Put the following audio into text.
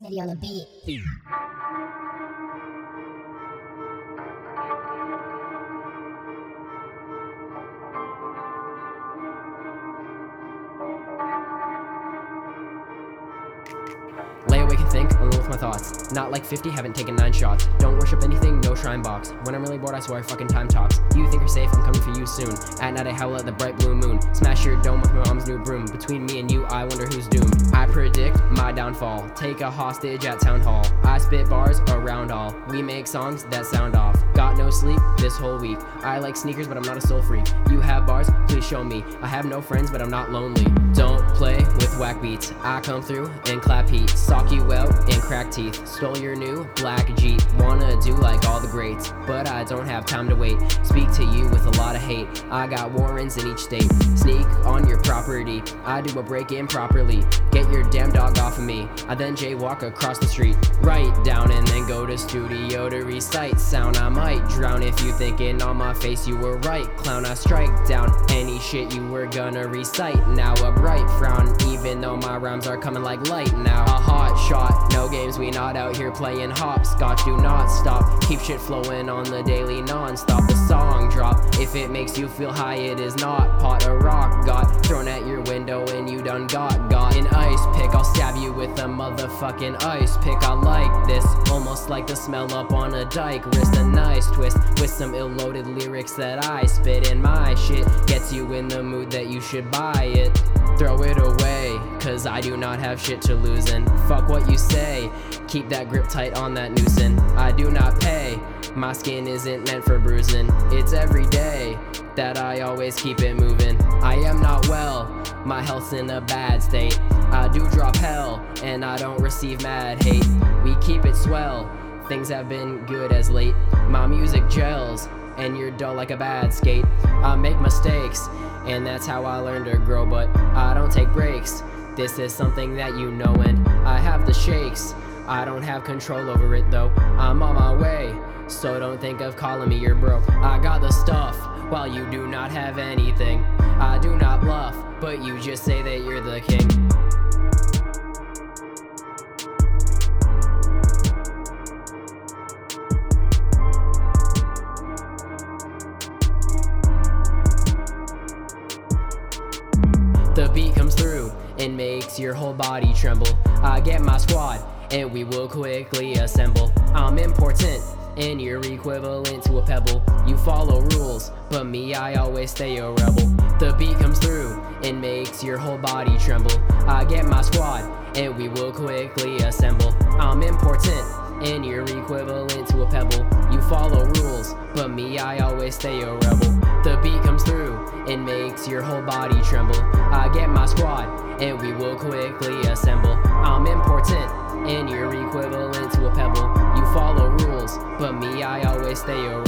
Maybe on a beat. Lay awake and think, alone with my thoughts. Not like 50, haven't taken 9 shots. Don't worship anything, no shrine box. When I'm really bored, I swear fucking time talks. You think you're safe, I'm coming for you soon. At night I howl at the bright blue moon. Smash your dome with my mom's new broom. Between me and you, I wonder who's doomed. I predict my downfall. Take a hostage at town hall. I spit bars around all. We make songs that sound off. Got no sleep this whole week. I like sneakers, but I'm not a soul freak. You have bars, please show me. I have no friends, but I'm not lonely. Don't play with whack beats. I come through and clap heat. Sock you out and crack teeth. Stole your new black Jeep. Wanna do like all the greats, but I don't have time to wait. Speak to you with a lot of hate. I got warrants in each state. Sneak on your property. I do a break-in properly. Get your damn dog off of me. I then jaywalk across the street. Write down and then go to studio to recite. Sound I might drown if you thinking on my face you were right. Clown, I strike down any shit you were gonna recite. Now a bright frown, even though my rhymes are coming like light now. A hot shot, no games, we not out here playing hopscotch. Do not stop, keep shit flowing on the daily non-stop. The song drop, if it makes you feel high, it is not pot. A rock got thrown at your window and you done got an ice pick. I'll stab you with a motherfucking ice pick. I like this, almost like the smell up on a dike. Wrist a nice twist with some ill-loaded lyrics that I spit in my shit. Gets you in the mood that you should buy it. Throw it away, cause I do not have shit to lose. And fuck what you say, keep that grip tight on that noosing. I do not pay, my skin isn't meant for bruising. It's every day that I always keep it moving. I am not well, my health's in a bad state. I do drop hell, and I don't receive mad hate. We keep it swell, things have been good as late. My music gels, and you're dull like a bad skate. I make mistakes, and that's how I learn to grow, but I don't take breaks. This is something that you know, and I have the shakes. I don't have control over it though, I'm on my way, so don't think of calling me your bro. I got the stuff, while you do not have anything. I do not bluff, but you just say that you're the king. The beat comes through and makes your whole body tremble. I get my squad and we will quickly assemble. I'm important and you're equivalent to a pebble. You follow rules, but me, I always stay a rebel. The beat comes through and makes your whole body tremble. I get my squad and we will quickly assemble. I'm important and you're equivalent to a pebble. You follow rules, but me, I always stay a rebel. The beat comes through and makes your whole body tremble. I get my squad and we will quickly assemble. I'm important and you're equivalent to a pebble. You follow rules, but me, I always stay a rebel.